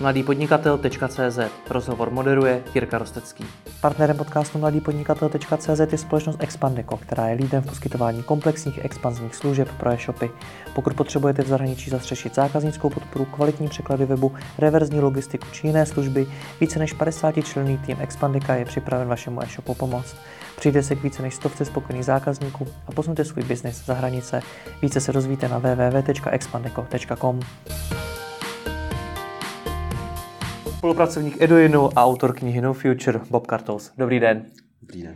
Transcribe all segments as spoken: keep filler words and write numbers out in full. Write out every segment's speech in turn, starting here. Mladý podnikatel tečka cé zet. Rozhovor moderuje Jirka Rostecký. Partnerem podcastu Mladý podnikatel tečka cé zet je společnost Expandico, která je lídrem v poskytování komplexních expanzních služeb pro e-shopy. Pokud potřebujete v zahraničí zastřešit zákaznickou podporu, kvalitní překlady webu, reverzní logistiku či jiné služby, více než padesátičlenný tým Expandica je připraven vašemu e-shopu pomoct. Přijde se k více než stovce spokojených zákazníků a posuňte svůj biznis za hranice. Více se dozvíte na w w w tečka expandico tečka com. Spolupracovník Eduinu a autor knihy No Future, Bob Kartos. Dobrý den. Dobrý den.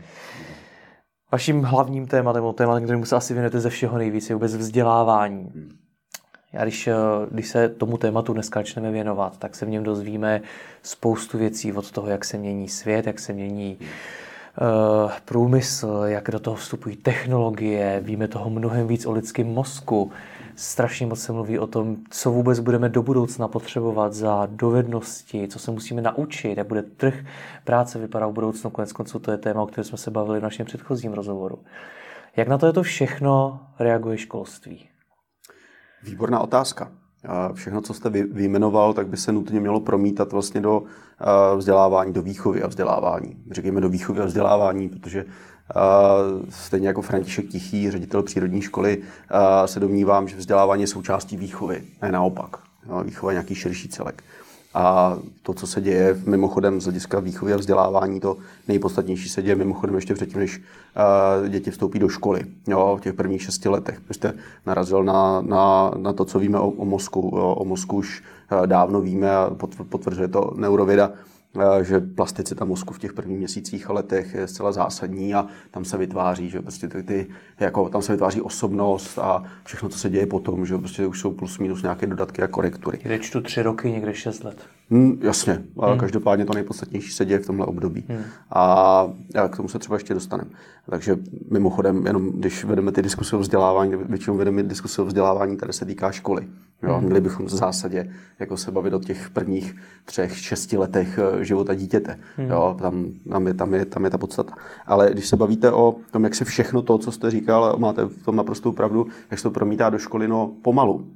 Vaším hlavním tématem, tématem, kterému se asi věnujete ze všeho nejvíc, je vůbec vzdělávání. Já když, když se tomu tématu dneska začneme věnovat, tak se v něm dozvíme spoustu věcí od toho, jak se mění svět, jak se mění uh, průmysl, jak do toho vstupují technologie, víme toho mnohem víc o lidském mozku. Strašně moc se mluví o tom, co vůbec budeme do budoucna potřebovat za dovednosti, co se musíme naučit, jak bude trh práce vypadat v budoucnu. Konec konců to je téma, o kterém jsme se bavili v našem předchozím rozhovoru. Jak na to je to všechno reaguje školství? Výborná otázka. Všechno, co jste vyjmenoval, tak by se nutně mělo promítat vlastně do vzdělávání, do výchovy a vzdělávání. Řekněme do výchovy a vzdělávání, protože stejně jako František Tichý, ředitel přírodní školy, se domnívám, že vzdělávání je součástí výchovy, ne naopak. Výchova je nějaký širší celek. A to, co se děje mimochodem z hlediska výchovy a vzdělávání, to nejpodstatnější se děje mimochodem ještě předtím, než uh, děti vstoupí do školy. Jo, v těch prvních šesti letech. Vy jste narazil na, na, na to, co víme o, o mozku. Jo, o mozku už uh, dávno víme a potvrzuje to neurověda, že plasticita mozku v těch prvních měsících a letech je zcela zásadní a tam se vytváří, že prostě ty, ty jako tam se vytváří osobnost a všechno, co se děje potom, že prostě už jsou plus minus nějaké dodatky a korektury. Kde čtu tři roky, někde šest let. Hmm, jasně, ale hmm. každopádně to nejpodstatnější se děje v tomhle období. Hmm. A k tomu se třeba ještě dostaneme. Takže mimochodem, jenom když vedeme ty diskuse o vzdělávání, většinou vedeme diskuse o vzdělávání, které se týká školy. Jo, hmm. Měli bychom v zásadě jako se bavit o těch prvních třech, šesti letech života dítěte. Hmm. Jo, tam, tam, je, tam, je, tam je ta podstata. Ale když se bavíte o tom, jak se všechno to, co jste říkal, máte v tom naprostou pravdu, jak se to promítá do školy, no pomalu.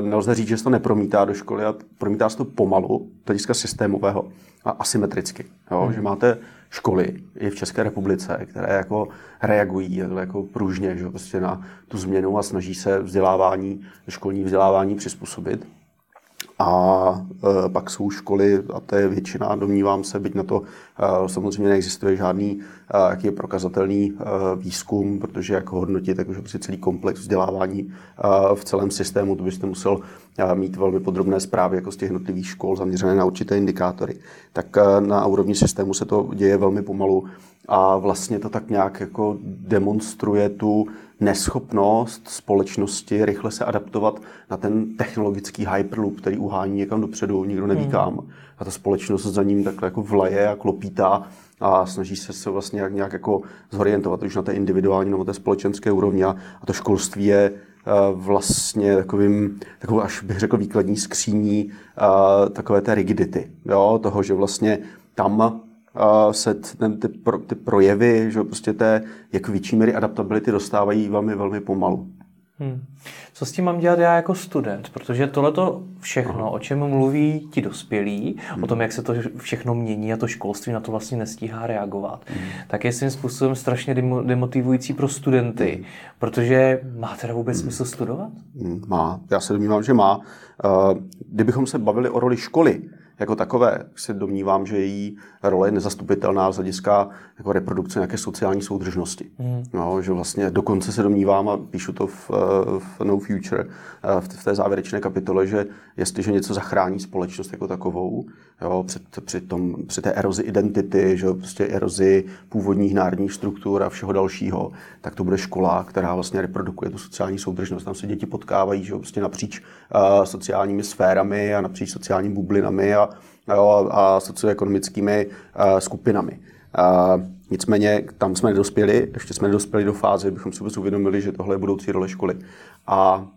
Nelze říct, že se to nepromítá do školy a promítá se to pomalu, hlediska systémového a asymetricky. Jo? Hmm. Že máte školy i v České republice, které jako reagují jako pružně, že? Prostě na tu změnu a snaží se vzdělávání, školní vzdělávání přizpůsobit. A e, pak jsou školy, a to je většina, domnívám se, byť na to e, samozřejmě neexistuje žádný e, jaký je prokazatelný e, výzkum, protože jak ho hodnotit, takže prostě celý komplex vzdělávání e, v celém systému, to byste musel e, mít velmi podrobné zprávy jako z těch jednotlivých škol zaměřené na určité indikátory. Tak e, na úrovni systému se to děje velmi pomalu a vlastně to tak nějak jako demonstruje tu neschopnost společnosti rychle se adaptovat na ten technologický hyperloop, který uhání někam dopředu, nikdo neví kam. A ta společnost za ním takhle jako vlaje a klopítá a snaží se se vlastně nějak jako zorientovat už na té individuální nebo té společenské úrovni. A to školství je vlastně takovým, takovou až bych řekl výkladní skříní takové té rigidity. Jo, toho, že vlastně tam se ty, pro, ty projevy, že prostě té jako větší míry adaptability dostávají velmi, velmi pomalu. Hmm. Co s tím mám dělat já jako student? Protože tohleto všechno, Aha. o čem mluví ti dospělí, hmm. o tom, jak se to všechno mění a to školství na to vlastně nestíhá reagovat, hmm. tak je svým způsobem strašně demotivující pro studenty. Hmm. Protože má teda vůbec hmm. smysl studovat? Hmm. Má. Já se domnívám, že má. Kdybychom se bavili o roli školy, jako takové se domnívám, že její role je nezastupitelná z hlediska jako reprodukce nějaké sociální soudržnosti. Mm. No, že vlastně dokonce se domnívám, a píšu to v, v No Future, v, v té závěrečné kapitole, že jestliže něco zachrání společnost jako takovou, jo, před, při, tom, při té erozi identity, že prostě erozi původních národních struktur a všeho dalšího, tak to bude škola, která vlastně reprodukuje tu sociální soudržnost. Tam se děti potkávají, že prostě napříč uh, sociálními sférami a napříč sociálními bublinami a a socioekonomickými a, skupinami. A, nicméně tam jsme nedospěli, ještě jsme nedospěli do fáze, bychom si vůbec uvědomili, že tohle je budoucí role školy. A, a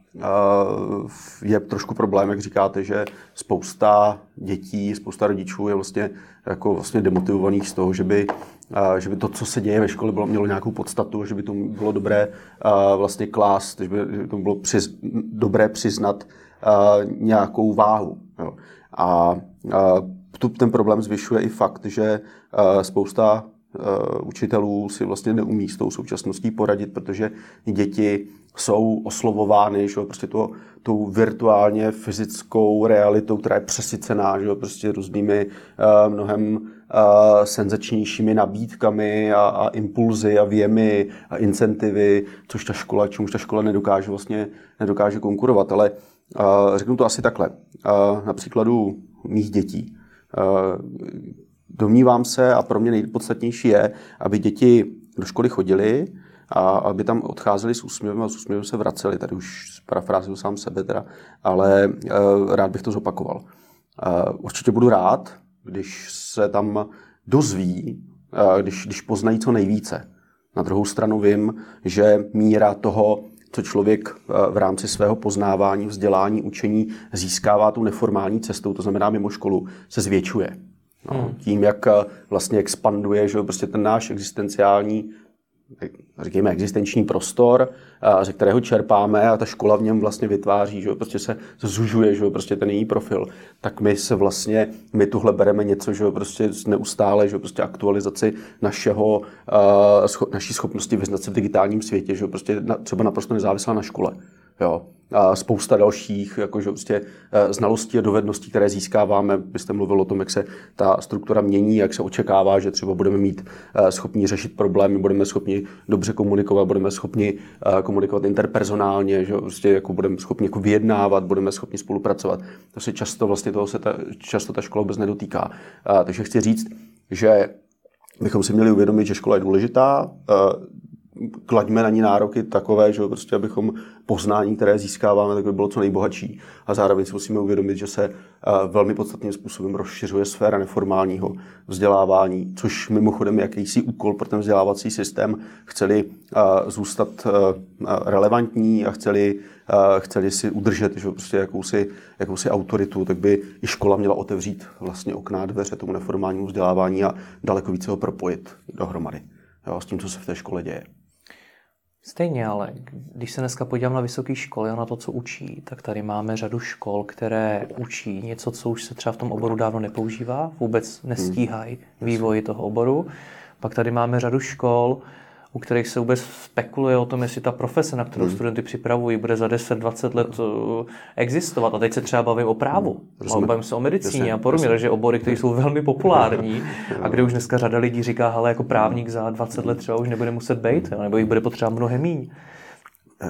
je trošku problém, jak říkáte, že spousta dětí, spousta rodičů je vlastně, jako vlastně demotivovaných z toho, že by, a, že by to, co se děje ve škole, bylo, mělo nějakou podstatu, že by to bylo dobré a, vlastně klást, že by, že by to bylo přiz, dobré přiznat a, nějakou váhu. Jo. A ten problém zvyšuje i fakt, že spousta učitelů si vlastně neumí s tou současností poradit, protože děti jsou oslovovány, že jo, prostě to, tou virtuálně fyzickou realitou, která je přesycená, že jo, prostě různými uh, mnohem uh, senzačnějšími nabídkami a, a impulzy a věmy a incentivy, což ta škola, čemuž ta škola nedokáže vlastně, nedokáže konkurovat. Ale uh, řeknu to asi takhle. Uh, na příkladu mých dětí. Uh, domnívám se, a pro mě nejpodstatnější je, aby děti do školy chodily, a aby tam odcházeli s úsměvem a s úsměvem se vraceli. Tady už parafrázuju sám sebe teda, ale uh, rád bych to zopakoval. Uh, určitě budu rád, když se tam dozví, uh, když, když poznají co nejvíce. Na druhou stranu vím, že míra toho, co člověk v rámci svého poznávání, vzdělání, učení získává tu neformální cestou, to znamená mimo školu, se zvětšuje. No, tím, jak vlastně expanduje, že prostě ten náš existenciální, říkejme, existenční prostor, ze kterého čerpáme a ta škola v něm vlastně vytváří, že prostě se zužuje, že prostě ten její profil, tak my se vlastně, my tuhle bereme něco, že prostě neustále, že prostě aktualizaci našeho, naší schopnosti vyznat se v digitálním světě, že prostě třeba naprosto nezávislá na škole, jo. A spousta dalších jakože prostě znalostí a dovedností, které získáváme. Vy jste mluvil o tom, jak se ta struktura mění, jak se očekává, že třeba budeme mít schopni řešit problémy, budeme schopni dobře komunikovat, budeme schopni komunikovat interpersonálně, že prostě jako budeme schopni jako vyjednávat, budeme schopni spolupracovat. To se často vlastně toho se ta, často ta škola vůbec nedotýká. A, takže chci říct, že bychom si měli uvědomit, že škola je důležitá, klaďme na ní nároky takové, že prostě abychom poznání, které získáváme, tak by bylo co nejbohatší. A zároveň si musíme uvědomit, že se velmi podstatným způsobem rozšiřuje sféra neformálního vzdělávání, což mimochodem je jakýsi úkol pro ten vzdělávací systém. Chceli zůstat relevantní a chceli, chceli si udržet, že prostě jakousi, jakousi autoritu, tak by i škola měla otevřít vlastně okna a dveře tomu neformálnímu vzdělávání a daleko více ho propojit dohromady, jo, s tím, co se v té škole děje. Stejně, ale když se dneska podívám na vysoké školy a na to, co učí, tak tady máme řadu škol, které učí něco, co už se třeba v tom oboru dávno nepoužívá, vůbec nestíhají vývoj toho oboru. Pak tady máme řadu škol, u kterých se vůbec spekuluje o tom, jestli ta profese, na kterou hmm. studenty připravují, bude za deset dvacet let existovat. A teď se třeba bavím o právu, hmm. bavím se o medicíně Rozumím. a podobně, takže obory, které jsou velmi populární a kde už dneska řada lidí říká, hele, jako právník za dvacet let třeba už nebude muset být, nebo jich bude potřeba mnohem míň.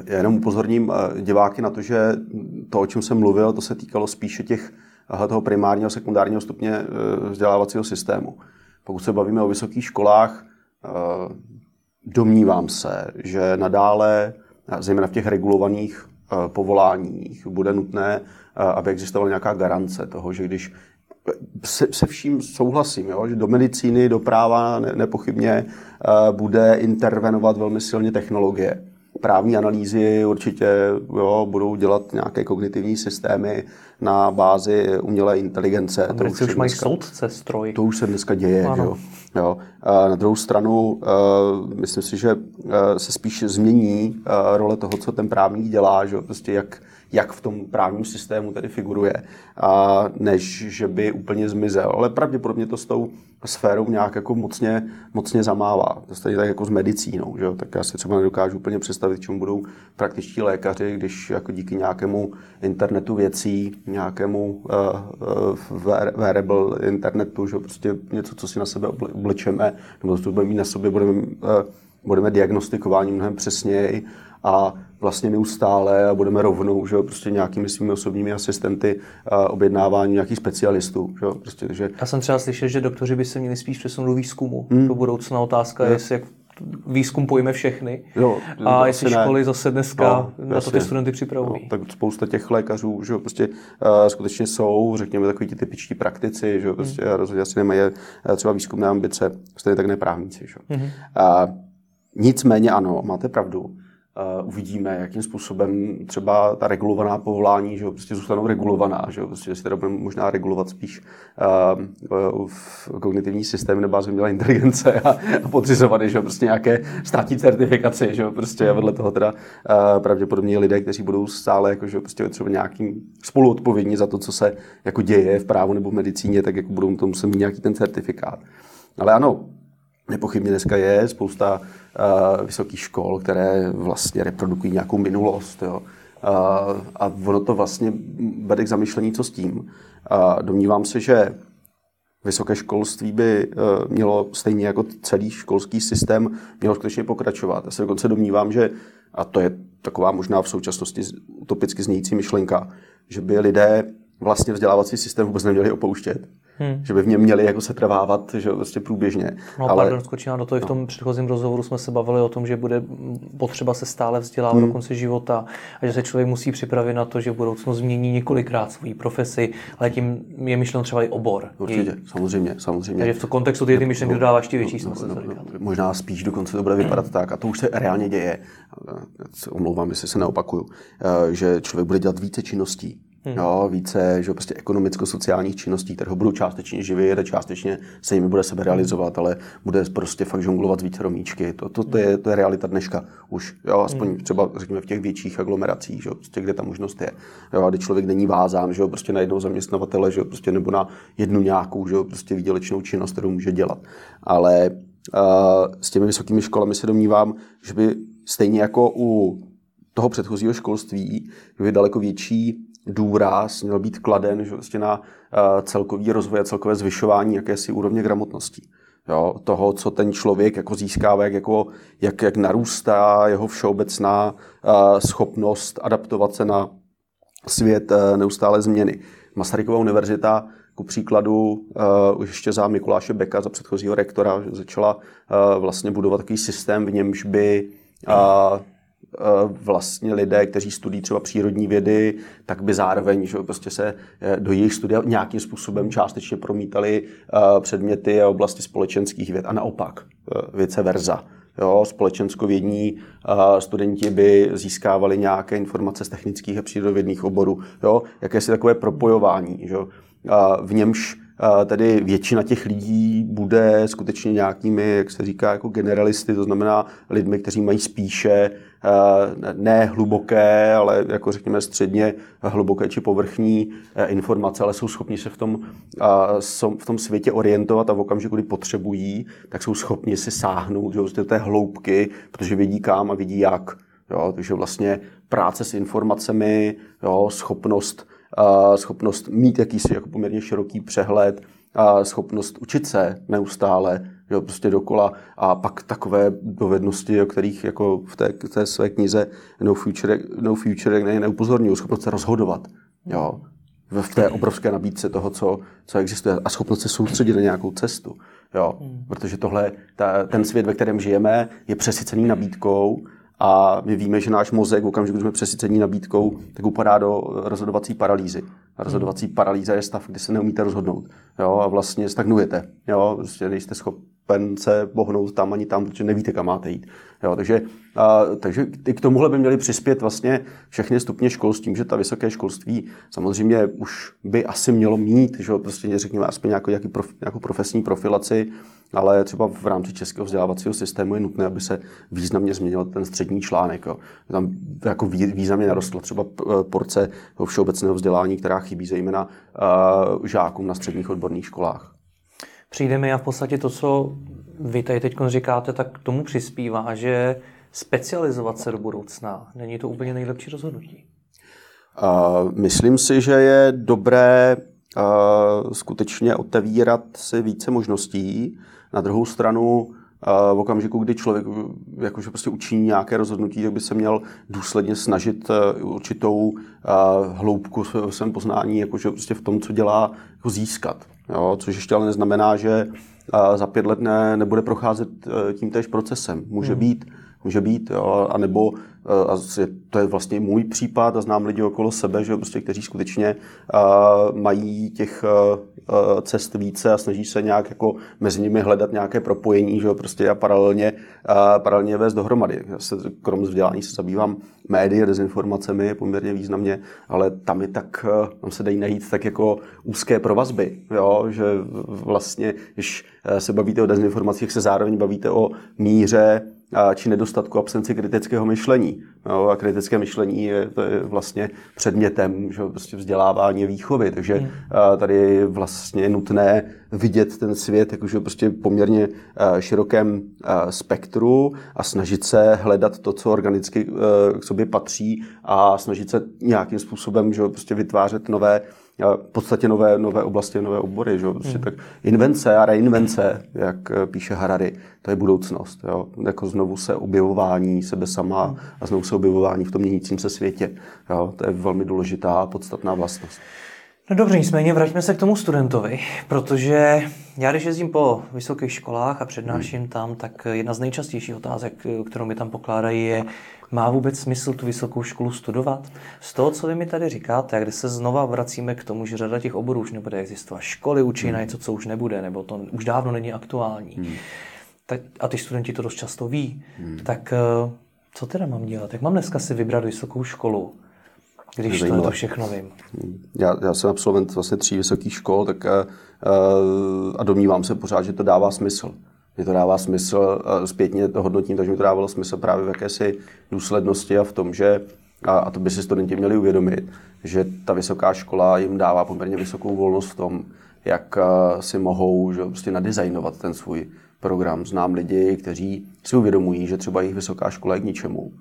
Já jenom upozorním diváky na to, že to, o čem jsem mluvil, to se týkalo spíše těch toho primárního, sekundárního stupně vzdělávacího systému. Pokud se bavíme o vysokých školách, domnívám se, že nadále, zejména v těch regulovaných povoláních, bude nutné, aby existovala nějaká garance toho, že když se, se vším souhlasím, jo, že do medicíny, do práva ne, nepochybně bude intervenovat velmi silně technologie. Právní analýzy určitě jo, budou dělat nějaké kognitivní systémy na bázi umělé inteligence. A to už, už mají soudce stroj. To už se dneska děje. Jo. Jo. Na druhou stranu myslím si, že se spíš změní role toho, co ten právník dělá, že prostě jak, jak v tom právním systému tady figuruje, než že by úplně zmizel. Ale pravděpodobně to s tou sférou nějak jako mocně, mocně zamává. To stejně tak jako s medicínou. Že? Tak já si třeba nedokážu úplně představit, čemu budou praktičtí lékaři, když jako díky nějakému internetu věcí, nějakému uh, uh, wearable internetu, že prostě něco, co si na sebe oblečeme, nebo co budeme mít na sobě, budeme, uh, budeme diagnostikováni mnohem přesněji a vlastně neustále budeme rovnou, že prostě nějakými svými osobními asistenty objednávání nějakých specialistů, že prostě, takže... Já jsem třeba slyšel, že doktoři by se měli spíš přesunout do výzkumu. Hmm. Do budoucna otázka je, jestli jak výzkum pojme všechny. Jo, a jestli školy ne. zase dneska no, na to ty studenty připravují. No, tak spousta těch lékařů, že prostě uh, skutečně jsou, řekněme, takoví ti typičtí praktici, že prostě hmm. rozhodně asi nemají třeba výzkumné ambice, stejně tak ne právníci, že. Hmm. Uh, nicméně ano, máte pravdu. Uvidíme, jakým způsobem třeba ta regulovaná povolání, že jo, prostě zůstanou regulovaná, že jo, prostě si teda budeme možná regulovat spíš uh, uh, kognitivní systém na bázi umělé inteligence a, a podřizovat, že jo, prostě nějaké státní certifikace, že jo, prostě a vedle toho teda uh, pravděpodobně lidé, kteří budou stále jako, že jo, prostě třeba nějakým spoluodpovědní za to, co se jako děje v právu nebo v medicíně, tak jako budou to muset mít nějaký ten certifikát. Ale ano, nepochybně dneska je spousta uh, vysokých škol, které vlastně reprodukují nějakou minulost. Jo? Uh, a ono to vlastně vede k zamyšlení, co s tím. Uh, domnívám se, že vysoké školství by uh, mělo stejně jako celý školský systém mělo skutečně pokračovat. Já se dokonce domnívám, že, a to je taková možná v současnosti utopicky znějící myšlenka, že by lidé vlastně vzdělávací systém vůbec neměli opouštět. Hmm. Že by v něm měli jako se trvávat, že vlastně průběžně. No, ale pardon, skočím do toho, i v tom no. předchozím rozhovoru jsme se bavili o tom, že bude potřeba se stále vzdělávat hmm. do konce života a že se člověk musí připravit na to, že v budoucnu změní několikrát svoji profesi, ale tím je myšleno třeba i obor. Určitě, její. samozřejmě, samozřejmě. Takže v tom kontextu ty, ty myšlenky dodává ještě větší smysl. No, no, no, možná spíš dokonce to bude vypadat hmm. tak, a to už se reálně děje. Omlouvám, jestli se neopakuju, že člověk bude dělat více činností. Hmm. No, více, že prostě ekonomicko-sociálních činností, které ho budou částečně živit a částečně se jimi bude sebe realizovat, ale bude prostě fakt žonglovat více romíčky. To, to, to, je, to je realita dneška už, jo, aspoň hmm. třeba řekněme v těch větších aglomeracích, že, prostě, kde ta možnost je. Jo, kdy člověk není vázán, že, prostě na jednoho zaměstnavatele, že, prostě, nebo na jednu nějakou, že, prostě výdělečnou činnost, kterou může dělat. Ale uh, s těmi vysokými školami se domnívám, že by stejně jako u toho předchozího školství by daleko větší důraz měl být kladen že vlastně na celkový rozvoj a celkové zvyšování jakési úrovně gramotností. Jo, toho, co ten člověk jako získává, jak, jako, jak, jak narůstá jeho všeobecná schopnost adaptovat se na svět neustálé změny. Masarykova univerzita ku příkladu uh, ještě za Mikuláše Beka, za předchozího rektora, začala uh, vlastně budovat takový systém, v němž by uh, vlastně lidé, kteří studují třeba přírodní vědy, tak by zároveň že prostě se do jejich studia nějakým způsobem částečně promítali předměty a oblasti společenských věd a naopak vice versa. Jo, společenskovědní studenti by získávali nějaké informace z technických a přírodovědných oborů. Jo, jakési takové propojování, že? V němž tedy většina těch lidí bude skutečně nějakými, jak se říká, jako generalisty, to znamená lidmi, kteří mají spíše ne hluboké, ale jako řekněme středně hluboké či povrchní informace, ale jsou schopni se v tom, v tom světě orientovat a v okamžiku, kdy potřebují, tak jsou schopni si sáhnout do té hloubky, protože vědí kam a vidí jak. Jo, takže vlastně práce s informacemi, jo, schopnost schopnost mít jakýsi jako poměrně široký přehled, schopnost učit se neustále, jo, prostě dokola a pak takové dovednosti, o kterých jako v té, té své knize No Future, no future ne, neupozorňuji, schopnost se rozhodovat, jo, v té obrovské nabídce toho, co, co existuje a schopnost se soustředit na nějakou cestu, jo, protože tohle, ta, ten svět, ve kterém žijeme, je přesycený nabídkou. A my víme, že náš mozek v okamžiku, když jsme přesycení nabídkou, tak upadá do rozhodovací paralýzy. A rozhodovací paralýza je stav, kdy se neumíte rozhodnout. Jo? A vlastně stagnujete. Jo? Prostě nejste schopen se bohnout tam ani tam, protože nevíte, kam máte jít. Jo? Takže, a, takže k tomuhle by měli přispět vlastně všechny stupně školství, že ta vysoké školství samozřejmě už by asi mělo mít, že prostě řekněme aspoň nějakou, prof, nějakou profesní profilaci, ale třeba v rámci českého vzdělávacího systému je nutné, aby se významně změnil ten střední článek. Jo. Tam jako významně narostla třeba porce všeobecného vzdělání, která chybí zejména uh, žákům na středních odborných školách. Přijde mi a v podstatě to, co vy tady teď říkáte, tak k tomu přispívá, že specializovat se do budoucna není to úplně nejlepší rozhodnutí. Uh, myslím si, že je dobré uh, skutečně otevírat si více možností. Na druhou stranu, v okamžiku, kdy člověk jakože prostě učiní nějaké rozhodnutí, tak by se měl důsledně snažit určitou hloubku v svém poznání jakože prostě v tom, co dělá, jako získat. Jo? Což ještě ale neznamená, že za pět let ne, nebude procházet tím též procesem. Může být může být, jo, anebo a to je vlastně můj případ a znám lidi okolo sebe, že prostě, kteří skutečně mají těch cest více a snaží se nějak jako mezi nimi hledat nějaké propojení, že prostě a paralelně, paralelně vést dohromady. Já se krom vzdělání se zabývám médii, dezinformacemi poměrně významně, ale tam je tak, tam se dají najít tak jako úzké provazby, jo, že vlastně, když se bavíte o dezinformacích, se zároveň bavíte o míře či nedostatku absenci kritického myšlení. No, a kritické myšlení je, to je vlastně předmětem, že prostě vzdělávání, výchovy, takže hmm. tady je vlastně nutné vidět ten svět jakože prostě poměrně širokém spektru a snažit se hledat to, co organicky k sobě patří a snažit se nějakým způsobem, že prostě vytvářet nové v podstatě nové, nové oblasti, nové obory. Že? Prostě hmm. tak invence a reinvence, jak píše Harari, to je budoucnost. Jo? Jako znovu se objevování sebe sama hmm. a znovu se objevování v tom měnícím se světě. Jo? To je velmi důležitá a podstatná vlastnost. No dobře, nicméně vraťme se k tomu studentovi, protože já když jezdím po vysokých školách a přednáším hmm. tam, tak jedna z nejčastějších otázek, kterou mi tam pokládají, je: má vůbec smysl tu vysokou školu studovat? Z toho, co vy mi tady říkáte, kde se znova vracíme k tomu, že řada těch oborů už nebude existovat. Školy učí hmm. na něco, co už nebude, nebo to už dávno není aktuální. Hmm. Tak, a ty studenti to dost často ví. Hmm. Tak co teda mám dělat? Jak mám dneska si vybrat vysokou školu, když to, to všechno vím? Já, já jsem absolvent vlastně tří vysokých škol tak, a, a domnívám se pořád, že to dává smysl. Mě to dává smysl, zpětně to hodnotím, takže mi to dávalo smysl právě v jakési důslednosti a v tom, že, a to by si studenti měli uvědomit, že ta vysoká škola jim dává poměrně vysokou volnost v tom, jak si mohou, že prostě nadizajnovat ten svůj program. Znám lidi, kteří si uvědomují, že třeba jejich vysoká škola je k ničemu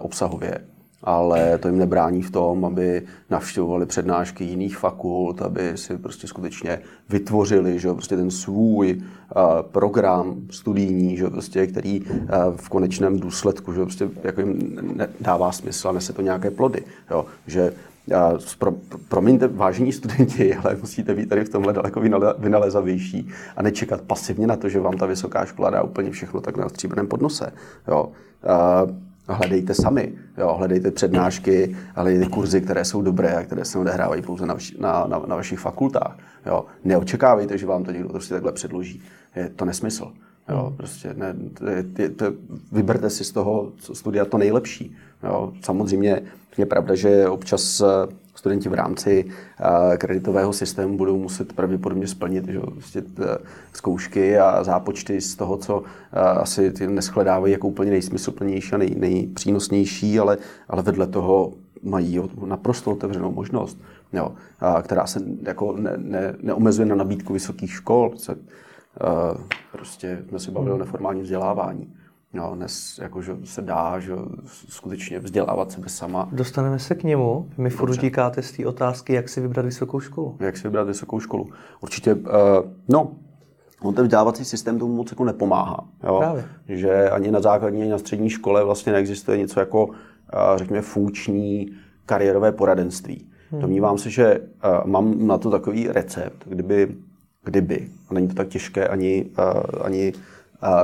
obsahově, ale to jim nebrání v tom, aby navštěvovali přednášky jiných fakult, aby si prostě skutečně vytvořili, že prostě ten svůj program studijní, že prostě, který v konečném důsledku, že prostě jako jim dává smysl a nese to nějaké plody, jo, že Pro, promiňte, vážení studenti, ale musíte být tady v tomhle daleko vynalezavější a nečekat pasivně na to, že vám ta vysoká škola dá úplně všechno tak na stříbrném podnose. Jo. Hledejte sami, jo, hledejte přednášky, hledejte kurzy, které jsou dobré a které se odehrávají pouze na, vaši, na, na, na vašich fakultách. Jo. Neočekávejte, že vám to někdo prostě takhle předloží. Je to nesmysl. Jo, prostě ne, ty, ty, vyberte si z toho studia to nejlepší. Jo, samozřejmě je pravda, že občas studenti v rámci kreditového systému budou muset pravděpodobně splnit, že, prostě zkoušky a zápočty z toho, co asi ty neshledávají jako úplně nejsmysluplnější a nej, nejpřínosnější, ale, ale vedle toho mají naprosto otevřenou možnost, jo, která se jako ne, ne, neomezuje na nabídku vysokých škol. Se, Uh, prostě jsme si bavili o neformálním vzdělávání. No, dnes jakože se dá, že skutečně vzdělávat sebe sama. Dostaneme se k němu. My furt utíkáte z té otázky, jak si vybrat vysokou školu. Jak si vybrat vysokou školu. Určitě, uh, no, on ten vzdělávací systém tomu moc jako nepomáhá. Jo? Právě. Že ani na základní, ani na střední škole vlastně neexistuje něco jako, uh, řekněme, funkční kariérové poradenství. Hmm. Domnívám se, že uh, mám na to takový recept, kdyby Kdyby, a není to tak těžké ani, ani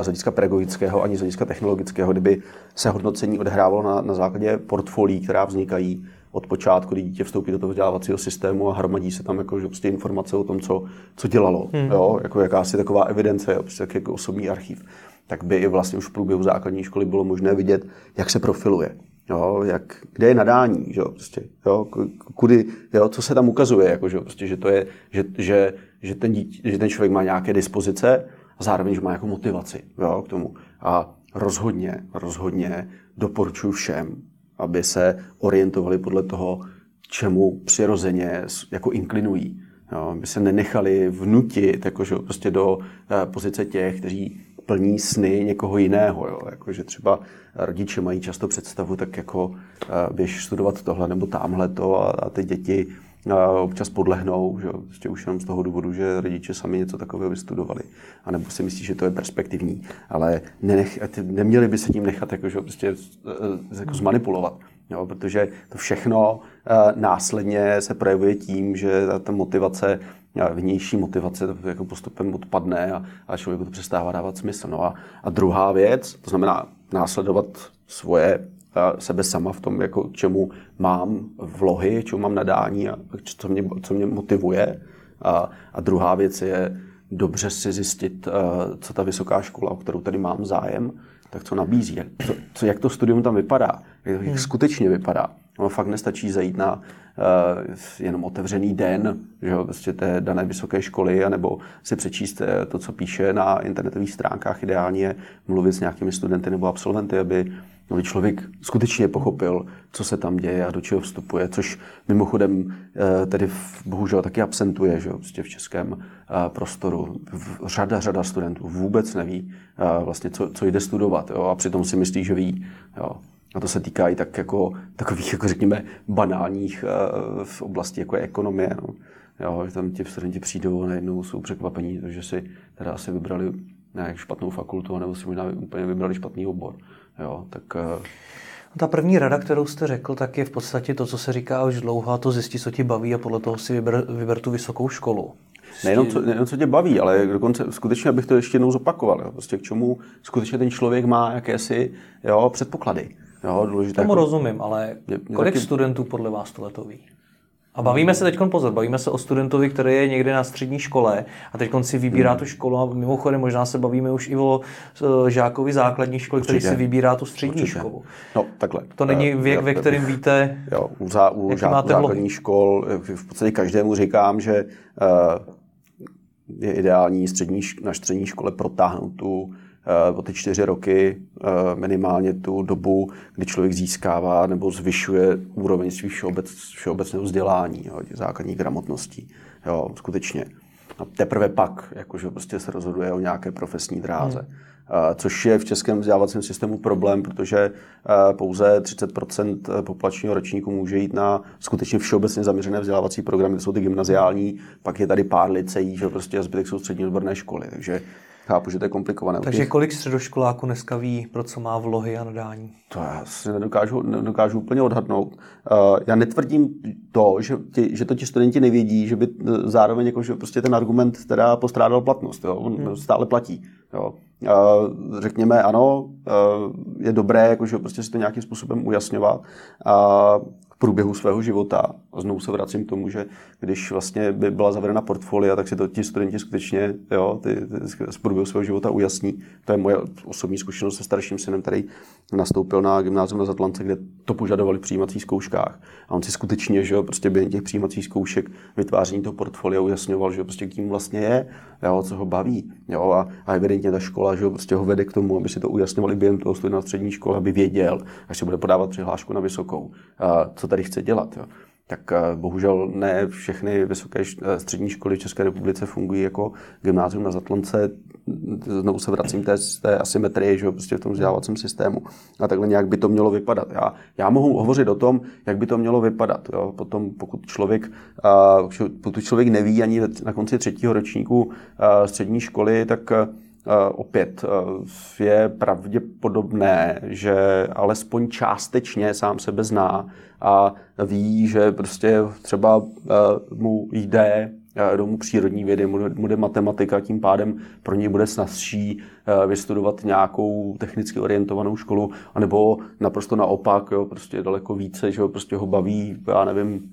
z hlediska pedagogického, ani z hlediska technologického, kdyby se hodnocení odhrávalo na, na základě portfolií, která vznikají od počátku, kdy dítě vstoupí do toho vzdělávacího systému a hromadí se tam jako, že prostě informace o tom, co, co dělalo, hmm. jo, jako jakási taková evidence, jo, prostě jako osobní archiv, tak by i vlastně už v průběhu základní školy bylo možné vidět, jak se profiluje. Jo, jak, kde je nadání, že jo, prostě, jo, kudy, jo, co se tam ukazuje, jako, že, prostě, že, to je, že, že, že, ten dítě, že ten člověk má nějaké dispozice a zároveň, že má jako motivaci, jo, k tomu. A rozhodně, rozhodně doporučuji všem, aby se orientovali podle toho, čemu přirozeně jako inklinují. Jo, aby se nenechali vnutit jako, že, prostě do eh, pozice těch, kteří plní sny někoho jiného, jo. Jako, že třeba rodiče mají často představu, tak jako běž studovat tohle nebo tamhle to a, a ty děti občas podlehnou, že ještě už jenom z toho důvodu, že rodiče sami něco takového vystudovali. A nebo si myslí, že to je perspektivní, ale nenech, neměli by se tím nechat jako, že prostě, jako zmanipulovat. Jo, protože to všechno následně se projevuje tím, že ta motivace vnější motivace jako postupem odpadne a, a člověku to přestává dávat smysl. No a, a druhá věc, to znamená následovat svoje sebe sama v tom, jako čemu mám vlohy, čemu mám nadání a co mě, co mě motivuje. A, a druhá věc je dobře si zjistit, co ta vysoká škola, o kterou tady mám zájem, tak co nabízí, jak to, co, jak to studium tam vypadá, jak to hmm. skutečně vypadá. No, fakt nestačí zajít na uh, jenom otevřený den, že jo, prostě té dané vysoké školy, anebo si přečíst to, co píše na internetových stránkách. Ideálně mluvit s nějakými studenty nebo absolventy, aby aby člověk skutečně pochopil, co se tam děje a do čeho vstupuje, což mimochodem tedy bohužel taky absentuje, že jo, prostě v českém prostoru. Řada, řada studentů vůbec neví vlastně, co, co jde studovat, jo, a přitom si myslí, že ví. Jo. A to se týká i tak jako, takových, jako řekněme, banálních v oblasti jako je ekonomie. No. Jo, tam ti studenti přijdou a najednou jsou překvapení, že si teda asi vybrali nějak špatnou fakultu, nebo si možná úplně vybrali špatný obor. Jo, tak... Ta první rada, kterou jste řekl, tak je v podstatě to, co se říká už dlouho, a to zjistí, co tě baví, a podle toho si vyber, vyber tu vysokou školu. Zjistí... Nejenom, co, nejenom, co tě baví, ale dokonce skutečně, abych to ještě jednou zopakoval, jo, prostě k čemu skutečně ten člověk má jakési, jo, předpoklady. Jo, důležité, tomu jako... rozumím, ale mě, mě kolik taky... studentů podle vás to ví? A bavíme se teď, pozor, bavíme se o studentovi, který je někde na střední škole a teď si vybírá hmm. tu školu, a mimochodem možná se bavíme už i o žákovi základní školy, určitě, který si vybírá tu střední určitě. školu. No, takhle. To není věk, uh, ve kterém uh, víte, jo, u, zá, u jaký žáku máte základní vlohy. Škol, v podstatě každému říkám, že uh, je ideální střední, na střední škole protáhnout tu o ty čtyři roky minimálně tu dobu, kdy člověk získává nebo zvyšuje úroveň svých všeobec, všeobecného vzdělání, jo, základních gramotností. Jo, skutečně. A teprve pak jakože prostě se rozhoduje o nějaké profesní dráze. Hmm. Což je v českém vzdělávacím systému problém, protože pouze třicet procent populačního ročníku může jít na skutečně všeobecně zaměřené vzdělávací programy, to jsou ty gymnaziální, pak je tady pár liceí, že prostě zbytek jsou střední odborné školy, takže chápu, že to je komplikované. Takže těch... kolik středoškoláků dneska ví, pro co má vlohy a nadání? To já si nedokážu, nedokážu úplně odhadnout. Uh, já netvrdím to, že, ti, že to ti studenti nevědí, že by zároveň jako, že prostě ten argument teda postrádal platnost. Jo? On hmm. stále platí. Jo? Uh, řekněme, ano, uh, je dobré jako, že prostě si to nějakým způsobem ujasňovat. Uh, průběhu svého života. A znovu se vracím k tomu, že když vlastně by byla zavedena portfolia, tak si to ti studenti skutečně jo, ty, ty, z průběhu svého života ujasní. To je moje osobní zkušenost se starším synem, který nastoupil na gymnázium na Zatlance, kde to požadovali v přijímacích zkouškách. A on si skutečně, že jo, prostě během těch přijímacích zkoušek vytváření toho portfolia ujasňoval, že jo, prostě kým vlastně je, jo, co ho baví. Jo, a, a evidentně ta škola, že jo, prostě ho vede k tomu, aby si to ujasňovali během toho studia na střední škole, aby věděl, až se bude podávat přihlášku na vysokou. A, co tady chce dělat. Jo. Tak bohužel ne všechny vysoké střední školy v České republice fungují jako gymnázium na Zatlance. Znovu se vracím té, té asymetrie, že jo, prostě v tom vzdělávacím systému. A takhle nějak by to mělo vypadat. Já, já mohu hovořit o tom, jak by to mělo vypadat. Jo. Potom, pokud člověk, pokud člověk neví ani na konci třetího ročníku střední školy, tak opět je pravděpodobné, že alespoň částečně sám sebe zná a ví, že prostě třeba mu jde do mu přírodní vědy, mu jde matematika, tím pádem pro něj bude snazší vystudovat nějakou technicky orientovanou školu, anebo naprosto naopak, jo, prostě daleko více, že prostě ho baví, já nevím,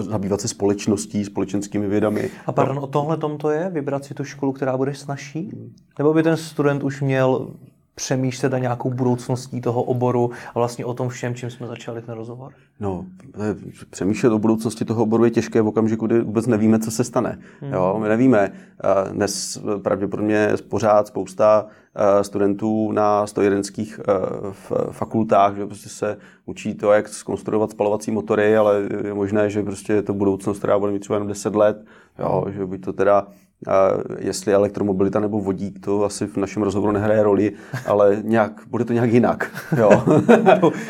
zabývat se společností, společenskými vědami. A pardon, o tohle tomto je? Vybrat si tu školu, která bude snazší? Nebo by ten student už měl přemýšlet na nějakou budoucností toho oboru a vlastně o tom všem, čím jsme začali ten rozhovor? No, přemýšlet o budoucnosti toho oboru je těžké v okamžiku, kdy vůbec nevíme, co se stane. Hmm. Jo, my nevíme. Dnes pravděpodobně pořád spousta studentů na strojírenských fakultách, že prostě se učí to, jak zkonstruovat spalovací motory, ale je možné, že prostě je to budoucnost, která bude mít třeba jenom deset let, jo, že by to teda A jestli elektromobilita nebo vodík, to asi v našem rozhovoru nehraje roli, ale nějak, bude to nějak jinak. Jo.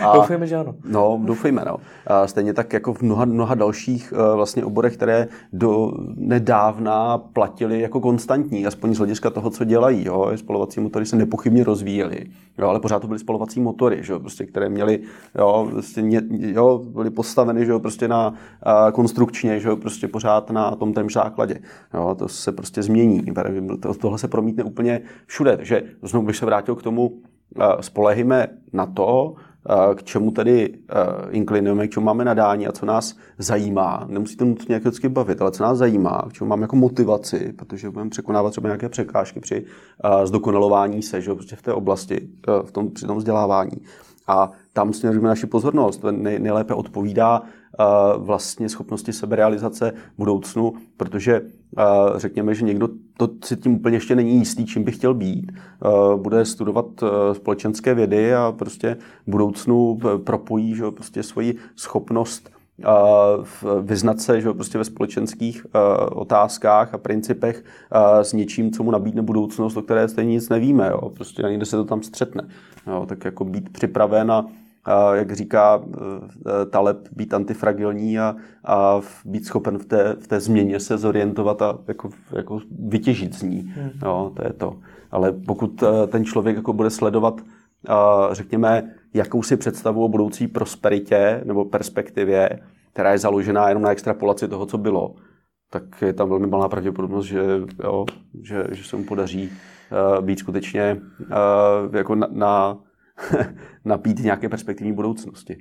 A, doufejme, že ano. No, doufejme, no. A stejně tak jako v mnoha, mnoha dalších vlastně oborech, které do nedávna platily jako konstantní, aspoň z hlediska toho, co dělají. Jo. Spalovací motory se nepochybně rozvíjely, jo, ale pořád to byly spalovací motory, že jo, prostě, které měly, jo, prostě, jo, byly postaveny, že jo, prostě na a, konstrukčně, že jo, prostě pořád na tom témž základě. Jo, to se prostě změní. Tohle se promítne úplně všude. Takže znovu bych se vrátil k tomu, spolehejme na to, k čemu tady inklinujeme, k čemu máme nadání a co nás zajímá. Nemusíte nutně nějak vždycky bavit, ale co nás zajímá, k čemu máme jako motivaci, protože budeme překonávat třeba nějaké překážky při zdokonalování se, že jo, prostě v té oblasti, v tom, při tom vzdělávání. A tam směřujeme naši pozornost. Nej, nejlépe odpovídá uh, vlastně schopnosti seberealizace v budoucnu, protože uh, řekněme, že někdo to si tím úplně ještě není jistý, čím by chtěl být. Uh, bude studovat uh, společenské vědy a prostě v budoucnu propojí, že, prostě svoji schopnost Uh, vyznat se, že, prostě ve společenských uh, otázkách a principech uh, s něčím, co mu nabídne budoucnost, o které stejně nic nevíme. Jo? Prostě někde se to tam střetne. Jo? Tak jako být připraven a, uh, jak říká uh, Taleb, být antifragilní a, a být schopen v té, v té změně se zorientovat a jako, jako vytěžit z ní. Hmm. Jo? To je to. Ale pokud uh, ten člověk jako bude sledovat uh, řekněme jakousi představu o budoucí prosperitě nebo perspektivě, která je založená jenom na extrapolaci toho, co bylo, tak je tam velmi malá pravděpodobnost, že, jo, že, že se mu podaří uh, být skutečně uh, jako na, na, napít nějaké perspektivní budoucnosti.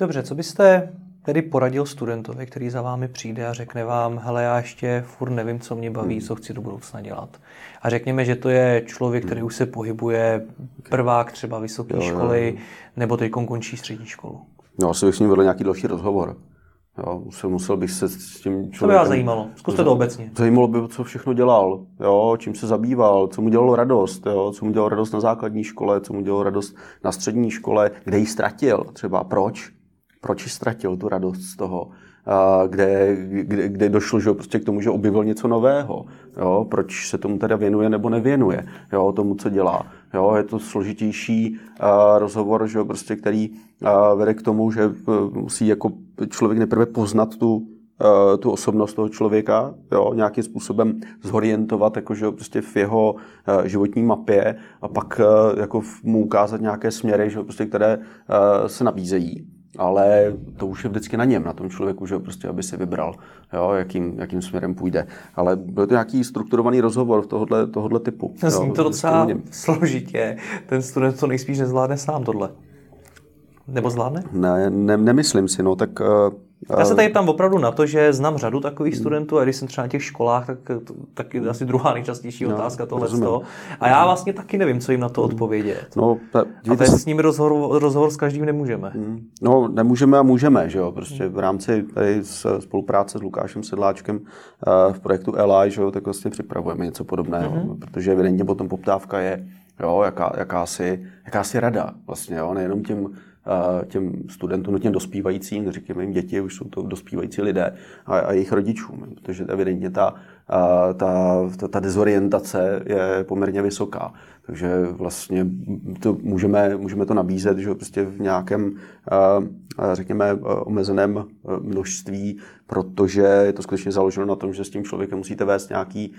Dobře, co byste tedy poradil studentovi, který za vámi přijde a řekne vám, hele, já ještě furt nevím, co mě baví, hmm. co chci do budoucna dělat. A řekněme, že to je člověk, který už se pohybuje, prvák třeba vysoké jo, školy, jo. nebo teď končí střední školu. No, asi bych s ním vedl nějaký další rozhovor. Jo, musel bych se s tím člověkem... To by vás zajímalo, zkuste to obecně. Zajímalo by, co všechno dělal, jo, čím se zabýval, co mu dělalo radost, jo, co mu dělalo radost na základní škole, co mu dělalo radost na střední škole, kde ji ztratil, třeba proč. Proč jsi ztratil tu radost z toho, kde, kde, kde došlo že prostě k tomu, že objevil něco nového. Jo? Proč se tomu teda věnuje nebo nevěnuje, jo? Tomu, co dělá. Jo? Je to složitější uh, rozhovor, že? Prostě, který uh, vede k tomu, že uh, musí jako člověk nejprve poznat tu, uh, tu osobnost toho člověka, jo? Nějakým způsobem zorientovat jako, že? Prostě v jeho uh, životní mapě a pak uh, jako mu ukázat nějaké směry, že? Prostě, které uh, se nabízejí. Ale to už je vždycky na něm, na tom člověku, že prostě, aby si vybral, jo, jakým, jakým směrem půjde. Ale byl to nějaký strukturovaný rozhovor tohohle, tohohle typu. Zní to docela složitě. Ten student to nejspíš nezvládne sám tohle. Nebo zvládne? Ne, ne nemyslím si, no, tak... Uh... Já se tady ptám opravdu na to, že znám řadu takových studentů a když jsem třeba na těch školách, tak, tak je asi druhá nejčastější otázka tohle z toho. A já vlastně taky nevím, co jim na to odpovědět. No, ta, a to je s nimi rozhovor, rozhovor s každým nemůžeme. No, nemůžeme a můžeme, že jo. Prostě v rámci tady spolupráce s Lukášem Sedláčkem v projektu Eli, že jo, tak vlastně připravujeme něco podobného, mm-hmm. protože evidentně potom poptávka je, jo, jaká, jakási, jakási rada vlastně, jo, nejenom tím těm studentům, no těm dospívajícím, říkejme jim děti, už jsou to dospívající lidé a, a jejich rodičům, protože evidentně ta, ta, ta, ta dezorientace je poměrně vysoká. Takže vlastně to můžeme, můžeme to nabízet, že prostě v nějakém, řekněme, omezeném množství, protože je to skutečně založeno na tom, že s tím člověkem musíte vést nějaký,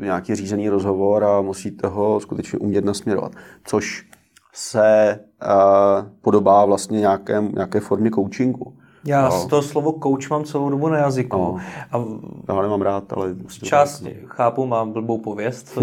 nějaký řízený rozhovor a musíte ho skutečně umět nasměrovat, což se uh, podobá vlastně nějaké, nějaké formě coachingu. Já no. to slovo coach mám celou dobu na jazyku. No. A já ho nemám rád, ale... Část, rád. Chápu, mám blbou pověst,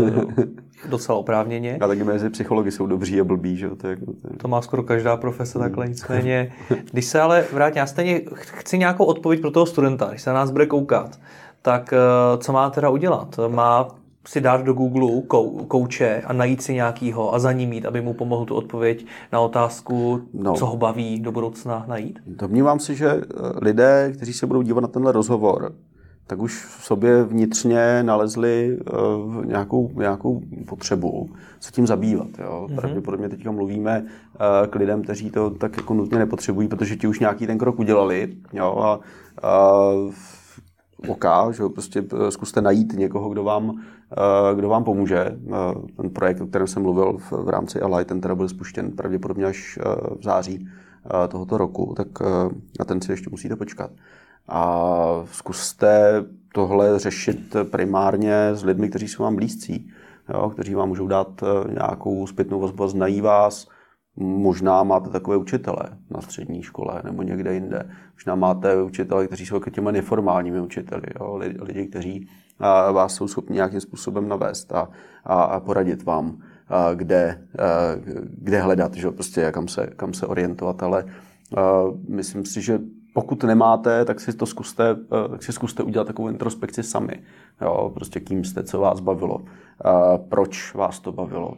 docela oprávněně. A taky mezi psychologi jsou dobří a blbí, že jo? To, jako to, to má skoro každá profese takhle, nicméně. Když se ale vrátím, já stejně chci nějakou odpověď pro toho studenta, když se na nás bude koukat, tak co má teda udělat? Má... si dát do Google kouče a najít si nějakýho a za ním jít, aby mu pomohl tu odpověď na otázku, no. co ho baví do budoucna najít? Domnívám si, že lidé, kteří se budou dívat na tenhle rozhovor, tak už v sobě vnitřně nalezli uh, nějakou, nějakou potřebu se tím zabývat. Jo? Mm-hmm. Pravděpodobně teďka mluvíme uh, k lidem, kteří to tak jako nutně nepotřebují, protože ti už nějaký ten krok udělali. Jo? A, a oka, že prostě zkuste najít někoho, kdo vám, kdo vám pomůže. Ten projekt, o kterém jsem mluvil v rámci Eli, ten teda byl spuštěn pravděpodobně až v září tohoto roku, tak na ten si ještě musíte počkat. A zkuste tohle řešit primárně s lidmi, kteří jsou vám blízcí, jo, kteří vám můžou dát nějakou zpětnou vazbu, znají vás. Možná máte takové učitele na střední škole nebo někde jinde. Možná máte učitele, kteří jsou těmi neformálními učiteli. Jo? Lidi, kteří vás jsou schopni nějakým způsobem navést a, a, a poradit vám, a kde, a kde hledat, že? Prostě kam se, kam se orientovat. Ale myslím si, že pokud nemáte, tak si to zkuste, tak si zkuste udělat takovou introspekci sami. Jo, prostě kým jste, co vás bavilo, proč vás to bavilo,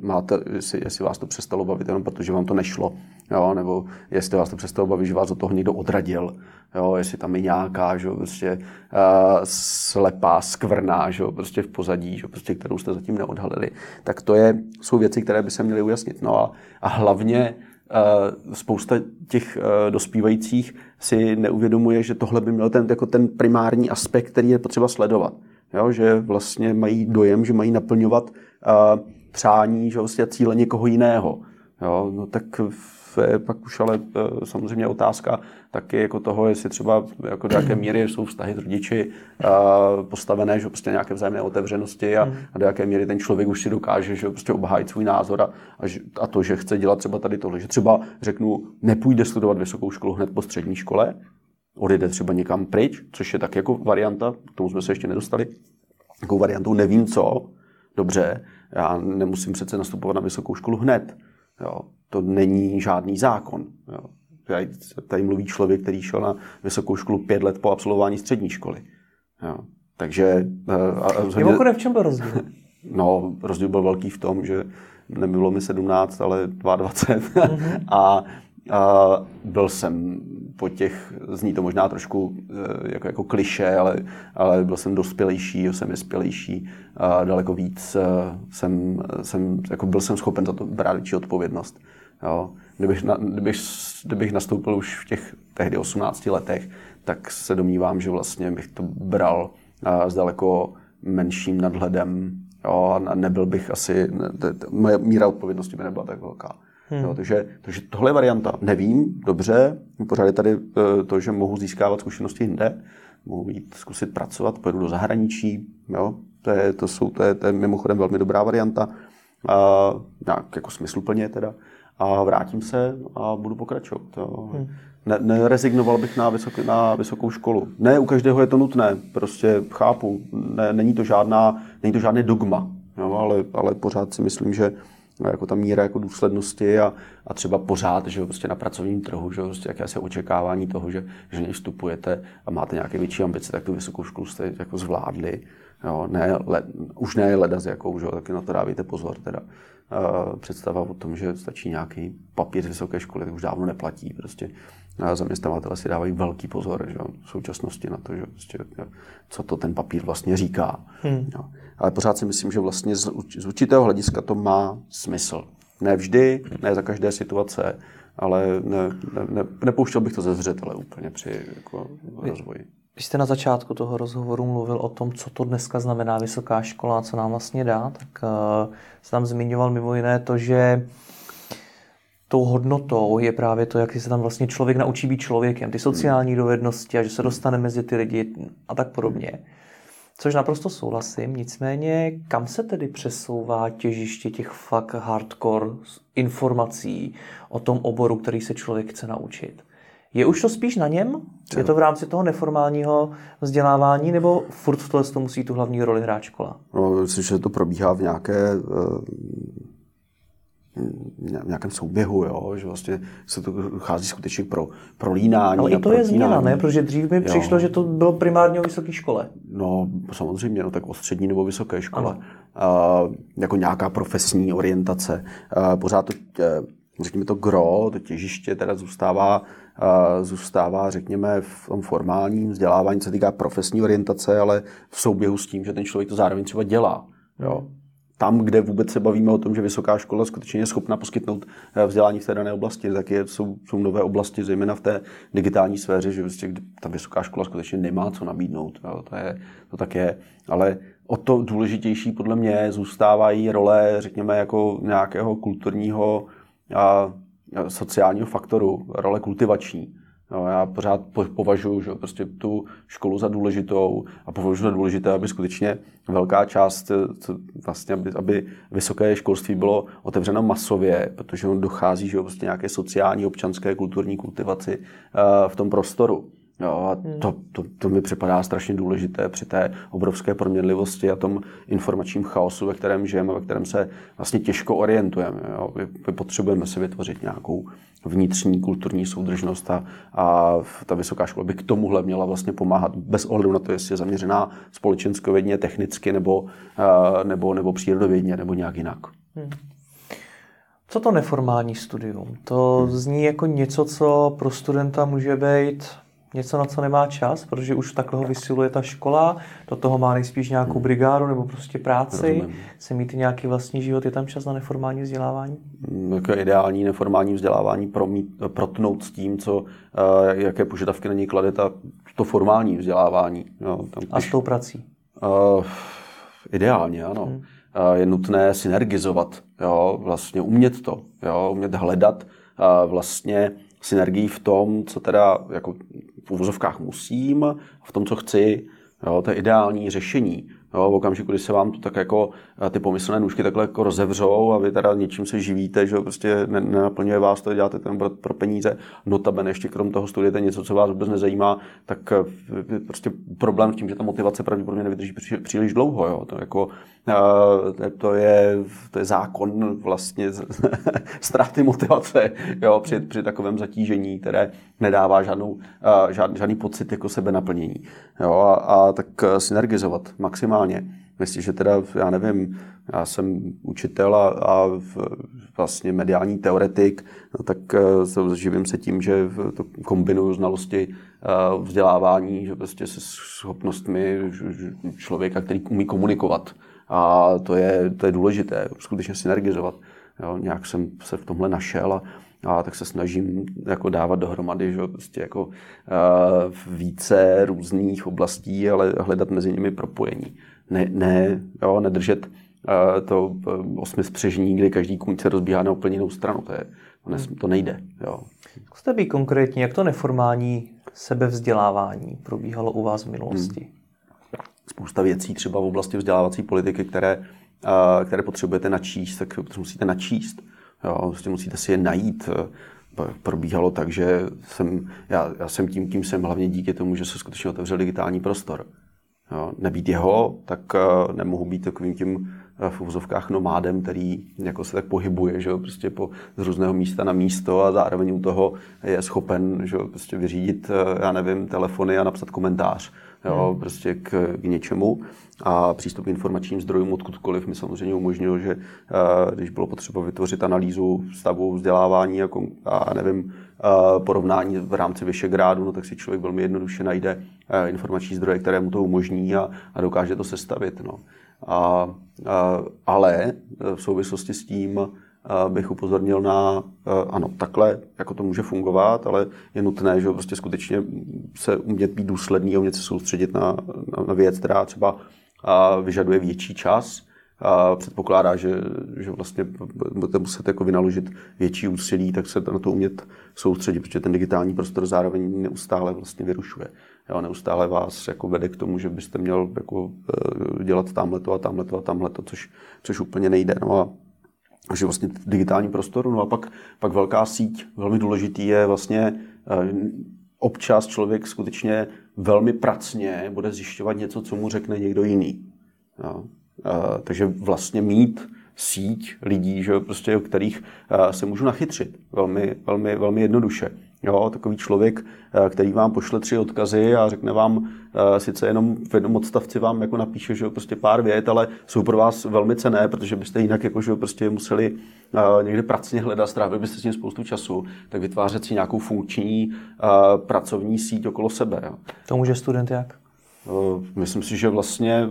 máte, jestli, jestli vás to přestalo bavit jenom protože vám to nešlo, jo, nebo jestli vás to přestalo bavit, že vás od toho někdo odradil, jo, jestli tam je nějaká, že, prostě slepá skvrna, že, prostě v pozadí, že, prostě, kterou jste zatím neodhalili. Tak to je, jsou věci, které by se měly ujasnit. No a, a hlavně spousta těch dospívajících si neuvědomuje, že tohle by měl ten, jako ten primární aspekt, který je potřeba sledovat. Jo? Že vlastně mají dojem, že mají naplňovat uh, přání, že vlastně cíle někoho jiného. Jo? No tak je pak už ale uh, samozřejmě otázka taky jako toho, jestli třeba jako do jaké míry jsou vztahy s rodiči uh, postavené, že prostě nějaké vzájemné otevřenosti a, a do jaké míry ten člověk už si dokáže, že prostě obhájit svůj názor a, a to, že chce dělat třeba tady tohle. Že třeba řeknu, nepůjde studovat vysokou školu hned po střední škole, odjede třeba někam pryč, což je tak jako varianta, k tomu jsme se ještě nedostali, takovou variantou nevím co, dobře, já nemusím přece nastupovat na vysokou školu hned, jo. To není žádný zákon. Jo. Tady mluví člověk, který šel na vysokou školu pět let po absolvování střední školy. Jo. Takže... Mimochodem, v čem byl rozdíl? No, rozdíl byl velký v tom, že nebylo mi sedmnáct, ale dvacet dva. Mm-hmm. a, a byl jsem po těch, zní to možná trošku jako, jako klišé, ale, ale byl jsem dospělejší, jsem vyspělejší, a daleko víc jsem, jsem, jako byl jsem schopen za to brát větší odpovědnost. Jo. Kdybych, na, kdybych, kdybych nastoupil už v těch tehdy osmnácti letech, tak se domnívám, že vlastně bych to bral s daleko menším nadhledem. Jo. A nebyl bych asi, t, t, moje míra odpovědnosti by nebyla tak velká. Hmm. Jo, takže, takže tohle je varianta. Nevím, dobře, pořád je tady to, že mohu získávat zkušenosti jinde, mohu jít zkusit pracovat, pojedu do zahraničí, jo. To, je, to, jsou, to, je, to je mimochodem velmi dobrá varianta, a, nějak jako smysluplně teda. A vrátím se a budu pokračovat. Hmm. Ne, nerezignoval bych na, vysok, na vysokou školu. Ne, u každého je to nutné, prostě chápu. Ne, není, to žádná, není to žádné dogma, jo, ale, ale pořád si myslím, že jako ta míra jako důslednosti a, a třeba pořád, že prostě na pracovním trhu, že prostě jaké se očekávání toho, že když vstupujete a máte nějaké větší ambice, tak tu vysokou školu jste jako zvládli. Jo, ne, le, už ne leda s jakou, že taky na to dávejte pozor teda. Uh, představa o tom, že stačí nějaký papír z vysoké školy, tak už dávno neplatí. Prostě uh, zaměstnavatelé si dávají velký pozor, že, v současnosti na to, že, prostě, co to ten papír vlastně říká. Hmm. Jo. Ale pořád si myslím, že vlastně z, z určitého hlediska to má smysl. Ne vždy, ne za každé situace, ale ne, ne, ne, nepouštěl bych to ze zřetele úplně při jako, rozvoji. Když jste na začátku toho rozhovoru mluvil o tom, co to dneska znamená vysoká škola a co nám vlastně dá, tak uh, se tam zmiňoval mimo jiné to, že tou hodnotou je právě to, jak se tam vlastně člověk naučí být člověkem, ty sociální dovednosti a že se dostane mezi ty lidi a tak podobně. Což naprosto souhlasím, nicméně kam se tedy přesouvá těžiště těch fakt hardcore informací o tom oboru, který se člověk chce naučit? Je už to spíš na něm? Je to v rámci toho neformálního vzdělávání, nebo furt v tohle musí tu hlavní roli hrát škola? No, myslím, že to probíhá v nějaké... v nějakém souběhu, jo? Že vlastně se to chází skutečně pro prolínání. Ale i to je změna, ne? Protože dřív mi přišlo, že to bylo primárně o vysoké škole. No, samozřejmě, no tak o střední nebo vysoké škole. Uh, jako nějaká profesní orientace. Uh, pořád to, řekněme to gro, to těžiště teda zůstává zůstává, řekněme, v tom formálním vzdělávání, co se týká profesní orientace, ale v souběhu s tím, že ten člověk to zároveň třeba dělá. Jo. tam, kde vůbec se bavíme o tom, že vysoká škola skutečně je schopna poskytnout vzdělání v té dané oblasti, tak je, jsou, jsou nové oblasti, zejména v té digitální sféře, že vlastně ta vysoká škola skutečně nemá co nabídnout. Jo, to, je, to tak je. Ale o to důležitější podle mě zůstávají role, řekněme, jako nějakého kulturního a sociálního faktoru, role kultivační. No, já pořád považuji že prostě tu školu za důležitou a považuji za důležité, aby skutečně velká část, vlastně, aby, aby vysoké školství bylo otevřeno masově, protože on dochází že prostě nějaké sociální, občanské, kulturní kultivaci uh, v tom prostoru. No, a to, to, to mi připadá strašně důležité při té obrovské proměnlivosti a tom informačním chaosu, ve kterém žijeme, ve kterém se vlastně těžko orientujeme. Jo. My potřebujeme si vytvořit nějakou vnitřní kulturní soudržnost a, a ta vysoká škola by k tomuhle měla vlastně pomáhat bez ohledu na to, jestli je zaměřená společenskovědně, technicky nebo, nebo, nebo přírodovědně nebo nějak jinak. Hmm. Co to neformální studium? To hmm. zní jako něco, co pro studenta může být něco, na co nemá čas, protože už takhle ho vysiluje ta škola, do toho má nejspíš nějakou brigádu nebo prostě práci, Rozumím. chce mít nějaký vlastní život, je tam čas na neformální vzdělávání? Jako ideální neformální vzdělávání promít, protnout s tím, co, jaké požadavky na něj klade ta, to formální vzdělávání. No, tam, A s tou prací? Uh, ideálně, ano. Hmm. Uh, je nutné synergizovat, jo, vlastně umět to, jo, umět hledat uh, vlastně synergii v tom, co teda jako v uvozovkách musím, v tom, co chci, jo, to je ideální řešení. Jo, v okamžiku, kdy se vám to tak jako ty pomyslné nůžky takhle jako rozevřou a vy teda něčím se živíte, že prostě nenaplňuje vás to, děláte ten pro peníze, notabene ještě krom toho studujete něco, co vás vůbec nezajímá, tak prostě problém v tím, že ta motivace pravděpodobně nevydrží příliš dlouho. Jo. To, jako, to, je, to je zákon vlastně ztráty motivace, jo, při, při takovém zatížení, které nedává žádnou, žádný, žádný pocit jako sebenaplnění. Jo, a, a tak synergizovat maximálně. Myslím, že teda, já nevím, já jsem učitel a, a vlastně mediální teoretik, no tak uh, živím se tím, že to kombinuju znalosti uh, vzdělávání, že prostě se schopnostmi člověka, který umí komunikovat. A to je, to je důležité, skutečně synergizovat. Jo, nějak jsem se v tomhle našel a, a tak se snažím jako dávat dohromady, že prostě jako uh, více různých oblastí, ale hledat mezi nimi propojení. Ne, ne, jo, nedržet uh, to uh, osmispřežní, kdy každý kůň se rozbíhá na úplně jinou stranu. To, je, to, ne, to nejde. Jo. Z tebe konkrétně, jak to neformální sebevzdělávání probíhalo u vás v minulosti? Hmm. Spousta věcí třeba v oblasti vzdělávací politiky, které které potřebujete načíst, tak musíte načíst. Jo, musíte si je najít. Probíhalo tak, že jsem, já, já jsem tím, kým jsem, hlavně díky tomu, že se skutečně otevřel digitální prostor. Jo, nebýt jeho, tak nemohu být takovým tím v uvozovkách nomádem, který jako se tak pohybuje, že jo, prostě po, z různého místa na místo a zároveň u toho je schopen, že jo, prostě vyřídit, já nevím, telefony a napsat komentář. Jo, hmm. prostě k, k něčemu. A přístup k informačním zdrojům odkudkoliv mi samozřejmě umožnilo, že když bylo potřeba vytvořit analýzu stavu vzdělávání a, a nevím, porovnání v rámci Visegrádu, no tak si člověk velmi jednoduše najde informační zdroje, které mu to umožní a, a dokáže to sestavit. No. A, a, ale v souvislosti s tím bych upozornil na, ano, takhle, jako to může fungovat, ale je nutné, že prostě skutečně se umět být důsledný a umět se soustředit na, na věc, která třeba vyžaduje větší čas a předpokládá, že, že vlastně budete muset jako vynaložit větší úsilí, tak se na to umět soustředit, protože ten digitální prostor zároveň neustále vlastně vyrušuje. Jo, neustále vás jako vede k tomu, že byste měl jako dělat tamhleto a tamhleto a tamhleto, což, což úplně nejde. No a že vlastně v digitálním prostoru, no a pak, pak velká síť, velmi důležitý je vlastně občas člověk skutečně velmi pracně bude zjišťovat něco, co mu řekne někdo jiný. No. Takže vlastně mít síť lidí, že prostě, o kterých se můžu nachytřit velmi, velmi, velmi jednoduše. Jo, takový člověk, který vám pošle tři odkazy a řekne vám, sice jenom v jednom odstavci vám jako napíše, že prostě pár vět, ale jsou pro vás velmi cenné, protože byste jinak jako, že prostě museli někde pracně hledat, strávili byste s tím spoustu času, tak vytvářet si nějakou funkční pracovní síť okolo sebe. Jo. To může student jak? Myslím si, že vlastně,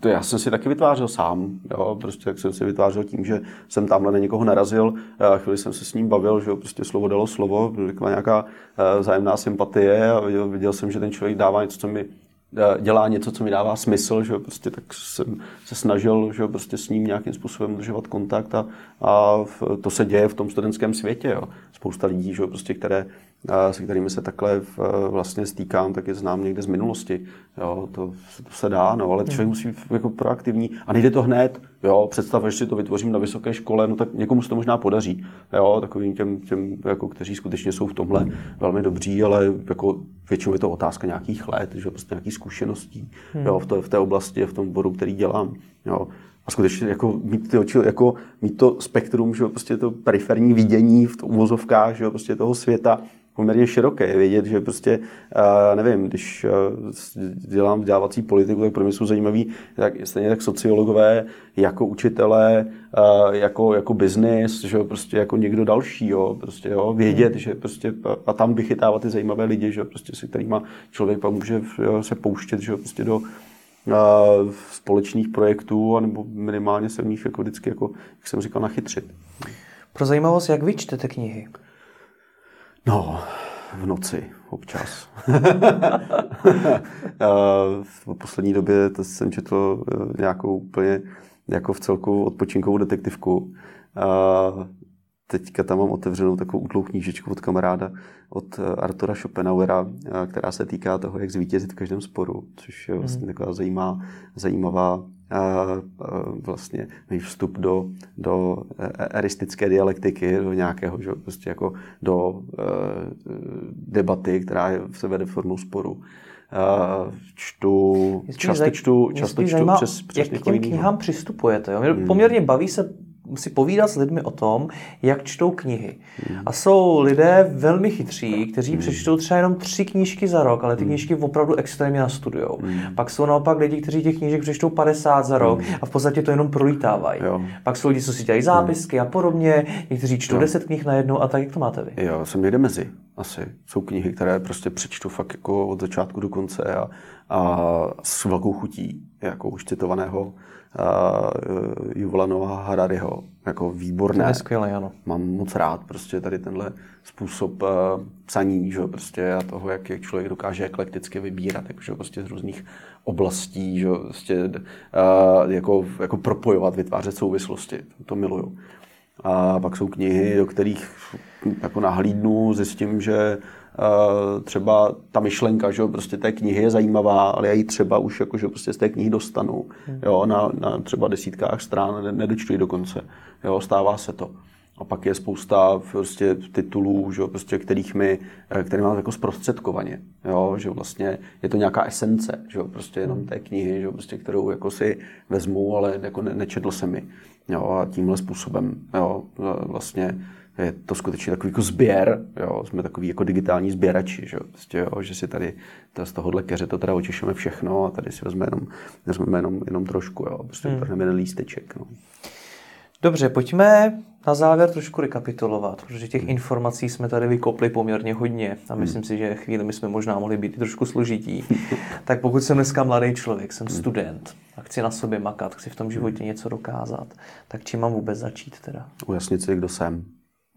to já jsem si taky vytvářel sám, jo, prostě tak jsem si vytvářel tím, že jsem tamhle na někoho narazil, chvíli jsem se s ním bavil, že jo, prostě slovo dalo slovo, byla nějaká vzájemná sympatie a viděl, viděl jsem, že ten člověk dává něco, co mi dělá něco, co mi dává smysl, že jo, prostě tak jsem se snažil, že jo, prostě s ním nějakým způsobem udržovat kontakt a, a to se děje v tom studentském světě, jo. Spousta lidí, že jo, prostě, které se kterými se takhle vlastně stýkám, tak je znám někde z minulosti. Jo, to, to se dá, no, ale člověk musí být jako proaktivní a nejde to hned. Jo, představ, že si to vytvořím na vysoké škole, no tak někomu se to možná podaří. Jo, takovým těm, těm jako, kteří skutečně jsou v tomhle velmi dobří, ale jako většinou je to otázka nějakých let, že prostě nějakých zkušeností, jo, v, to, v té oblasti, v tom oboru, který dělám. Jo. A skutečně jako mít ty oči, jako mít to spektrum, že prostě to periferní vidění v uvozovkách, že prostě toho světa poměrně široké, je vědět, že prostě, nevím, když dělám vzdělávací politiku, tak pro mě jsou zajímavý tak, stejně tak sociologové, jako učitelé, jako, jako biznis, že prostě jako někdo další, jo, prostě, jo, vědět, že prostě, a tam vychytávat ty zajímavé lidi, že prostě se kterýma člověk pak může jo, se pouštět, že prostě do a, společných projektů, anebo minimálně se v nich jako vždycky, jako, jak jsem říkal, nachytřit. Pro zajímavost, jak vy čtete knihy? No, v noci občas. V poslední době to jsem četl nějakou úplně jako v celku odpočinkovou detektivku. Teďka tam mám otevřenou takovou útlou knížičku od kamaráda, od Artura Schopenhauera, která se týká toho, jak zvítězit v každém sporu, což je vlastně taková zajímavá, zajímavá vlastně vstup do, do eristické dialektiky, do nějakého, že prostě jako do debaty, která se vede formou sporu. Čtu, často čtu, často čtu přes, přes jak k těm knihám přistupujete? Jo? Mě poměrně baví se si povídat s lidmi o tom, jak čtou knihy. A jsou lidé velmi chytří, kteří přečtou třeba jenom tři knížky za rok, ale ty knížky opravdu extrémně nastudujou. Pak jsou naopak lidi, kteří těch knížek přečtou padesát za rok a v podstatě to jenom prolítávají. Jo. Pak jsou lidi, co si dělají zápisky a podobně, někteří čtou deset knih najednou a tak, jak to máte vy? Jo, jsem někde mezi. Asi. Jsou knihy, které prostě přečtu fakt jako od začátku do konce a, a s velkou chutí, jako už citovaného a Juvelanova Hadariho, jako výborné. To je skvělé, ano. Mám moc rád prostě tady tenhle způsob uh, psaní, že prostě a toho, jak, jak člověk dokáže eklekticky vybírat, jakože prostě z různých oblastí, že prostě uh, jako, jako propojovat, vytvářet souvislosti. To, to miluju. A pak jsou knihy, do kterých jako nahlídnu, zjistím, že Uh, třeba ta myšlenka, že jo, prostě té knihy je zajímavá, ale já ji třeba už jako, že prostě z té knihy dostanu. Hmm. Jo, na, na třeba desítkách strán nedočtu ji dokonce. Jo, stává se to. A pak je spousta prostě titulů, že jo, prostě kterých mi, které mám jako zprostředkovaně, jo, že vlastně je to nějaká esence, že jo, prostě jenom té knihy, že jo, prostě kterou jako si vezmu, ale jako ne, nečetl jsem ji. Jo, a tímhle způsobem, jo, vlastně je to skutečně takový jako sběr, jo, jsme takový jako digitální sběrači, že jo, prostě, jo, že si tady to z tohohle keře to teda očešeme všechno a tady si vezmeme jenom, vezmeme jenom, jenom trošku, jo, prostě hmm. utrhneme jeden lísteček, no. Dobře, pojďme na závěr trošku rekapitulovat, protože těch informací jsme tady vykopli poměrně hodně a myslím si, že chvíli my jsme možná mohli být trošku složití. Tak pokud jsem dneska mladý člověk, jsem student a chci na sobě makat, chci v tom životě něco dokázat, tak čím mám vůbec začít teda? Ujasnit si, kdo jsem.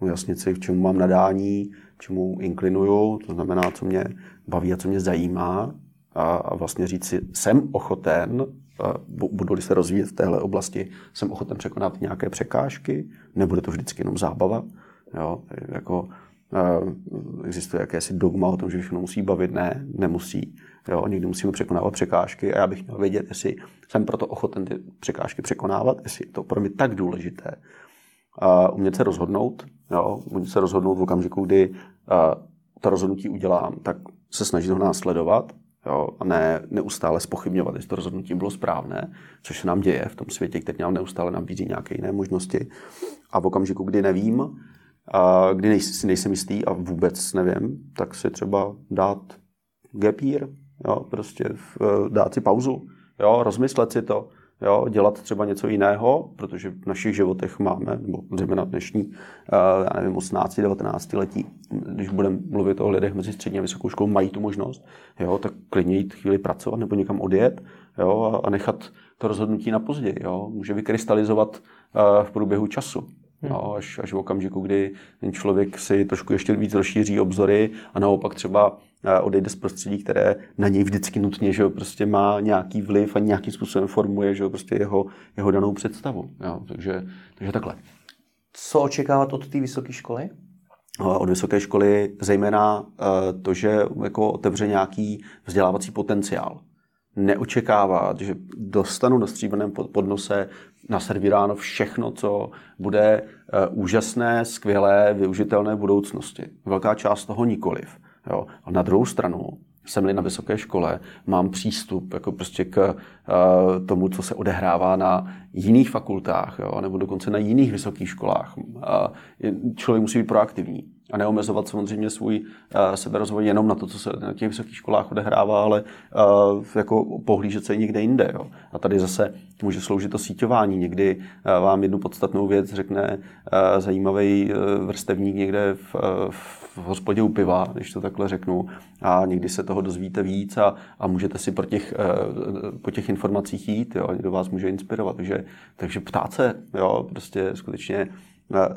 Ujasnit si, k čemu mám nadání, k čemu inklinuju, to znamená, co mě baví a co mě zajímá a, a vlastně říct si, jsem ochoten, budu-li se rozvíjet v téhle oblasti, jsem ochoten překonat nějaké překážky, nebude to vždycky jenom zábava, jo, jako existuje jakési dogma o tom, že všechno musí bavit, ne, nemusí, jo, někdy musíme překonávat překážky a já bych měl vědět, jestli jsem proto ochoten ty překážky překonávat, jestli je to pro mě tak důležité, a umět se rozhodnout, jo, umět se rozhodnout v okamžiku, kdy uh, to rozhodnutí udělám, tak se snažit ho následovat, jo, a ne neustále zpochybňovat, jestli to rozhodnutí bylo správné, což se nám děje v tom světě, který nám neustále nabízí nějaké jiné možnosti. A v okamžiku, kdy nevím, uh, kdy nejsem, nejsem jistý a vůbec nevím, tak si třeba dát gap year, jo, prostě v, dát si pauzu, jo, rozmyslet si to, jo, dělat třeba něco jiného, protože v našich životech máme, nebo zejména dnešní, já nevím, osmnáct devatenáct letí, když budeme mluvit o lidech mezi střední a vysokou školou, mají tu možnost, jo, tak klidně jít chvíli pracovat nebo někam odjet, jo, a nechat to rozhodnutí na později, jo, může vykrystalizovat v průběhu času. No, až, až v okamžiku, kdy ten člověk si trošku ještě víc rozšíří obzory a naopak třeba odejde z prostředí, které na něj vždycky nutně, že jo, prostě má nějaký vliv a nějakým způsobem formuje, že jo, prostě jeho, jeho danou představu. Jo, takže, takže takhle. Co očekávat od té vysoké školy? Od vysoké školy zejména to, že jako otevře nějaký vzdělávací potenciál. Neočekávat, že dostanu do stříbrném podnose naservíráno všechno, co bude úžasné, skvělé, využitelné v budoucnosti. Velká část toho nikoliv. Jo. A na druhou stranu, jsem-li na vysoké škole, mám přístup jako prostě k tomu, co se odehrává na jiných fakultách, jo, nebo dokonce na jiných vysokých školách. Člověk musí být proaktivní a neomezovat samozřejmě svůj seberozvoj jenom na to, co se na těch vysokých školách odehrává, ale jako pohlížet se i někde jinde. Jo. A tady zase může sloužit to síťování. Někdy vám jednu podstatnou věc řekne zajímavý vrstevník někde v, v hospodě u piva, když to takhle řeknu, a někdy se toho dozvíte víc a, a můžete si pro těch, po těch informacích jít, jo. Někdo vás může inspirovat. Takže, takže ptát se, jo, prostě skutečně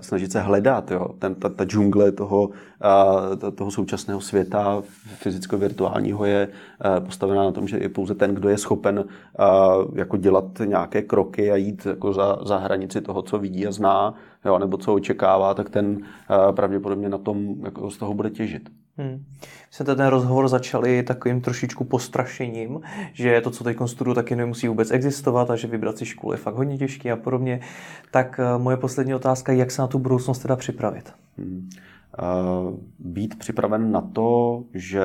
snažit se hledat, jo, ten, ta, ta džungle toho, a, toho současného světa fyzicko-virtuálního je a, postavená na tom, že je pouze ten, kdo je schopen a, jako dělat nějaké kroky a jít jako za, za hranici toho, co vidí a zná, jo, nebo co očekává, tak ten a, pravděpodobně na tom jako z toho bude těžit. Hmm. Jsme ten rozhovor začali takovým trošičku postrašením, že to, co teď konstruuju, taky nemusí vůbec existovat a že vybrat si školu je fakt hodně těžký a podobně. Tak moje poslední otázka, jak se na tu budoucnost teda připravit? Hmm. Uh, být připraven na to, že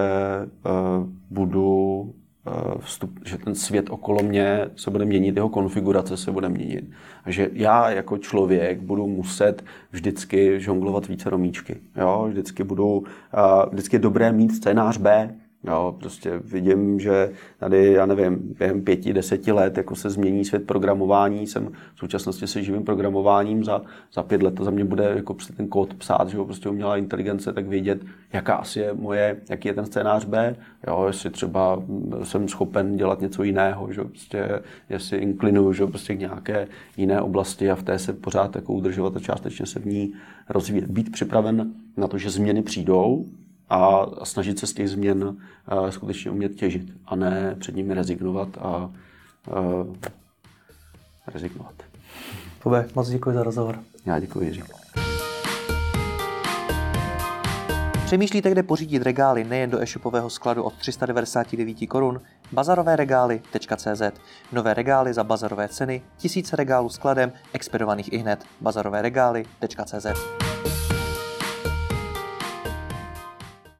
uh, budu vstup, že ten svět okolo mě se bude měnit, jeho konfigurace se bude měnit. A že já jako člověk budu muset vždycky žonglovat více romíčky. Jo? Vždycky, budu, vždycky je dobré mít scénář B. Jo? Prostě vidím, že tady, já nevím, během pěti, deseti let jako se změní svět programování. Jsem v současnosti se živým programováním. Za, za pět let to za mě bude jako ten kód psát, že ho prostě umělá inteligence, tak vědět, jaká asi je moje, jaký je ten scénář B, jo, jestli třeba jsem schopen dělat něco jiného, že prostě, jestli inklinuju, že prostě k nějaké jiné oblasti a v té se pořád jako udržovat a částečně se v ní rozvíjet. Být připraven na to, že změny přijdou a snažit se z těch změn uh, skutečně umět těžit a ne před nimi rezignovat a uh, rezignovat. Bobe, moc děkuji za rozhovor. Já děkuji, Jiří. Přemýšlíte, kde pořídit regály nejen do e-shopového skladu od tři sta devadesát devět korun? Bazarové regály tečka cé zet. Nové regály za bazarové ceny, tisíce regálů skladem, expedovaných ihned. Bazarové regály tečka cé zet.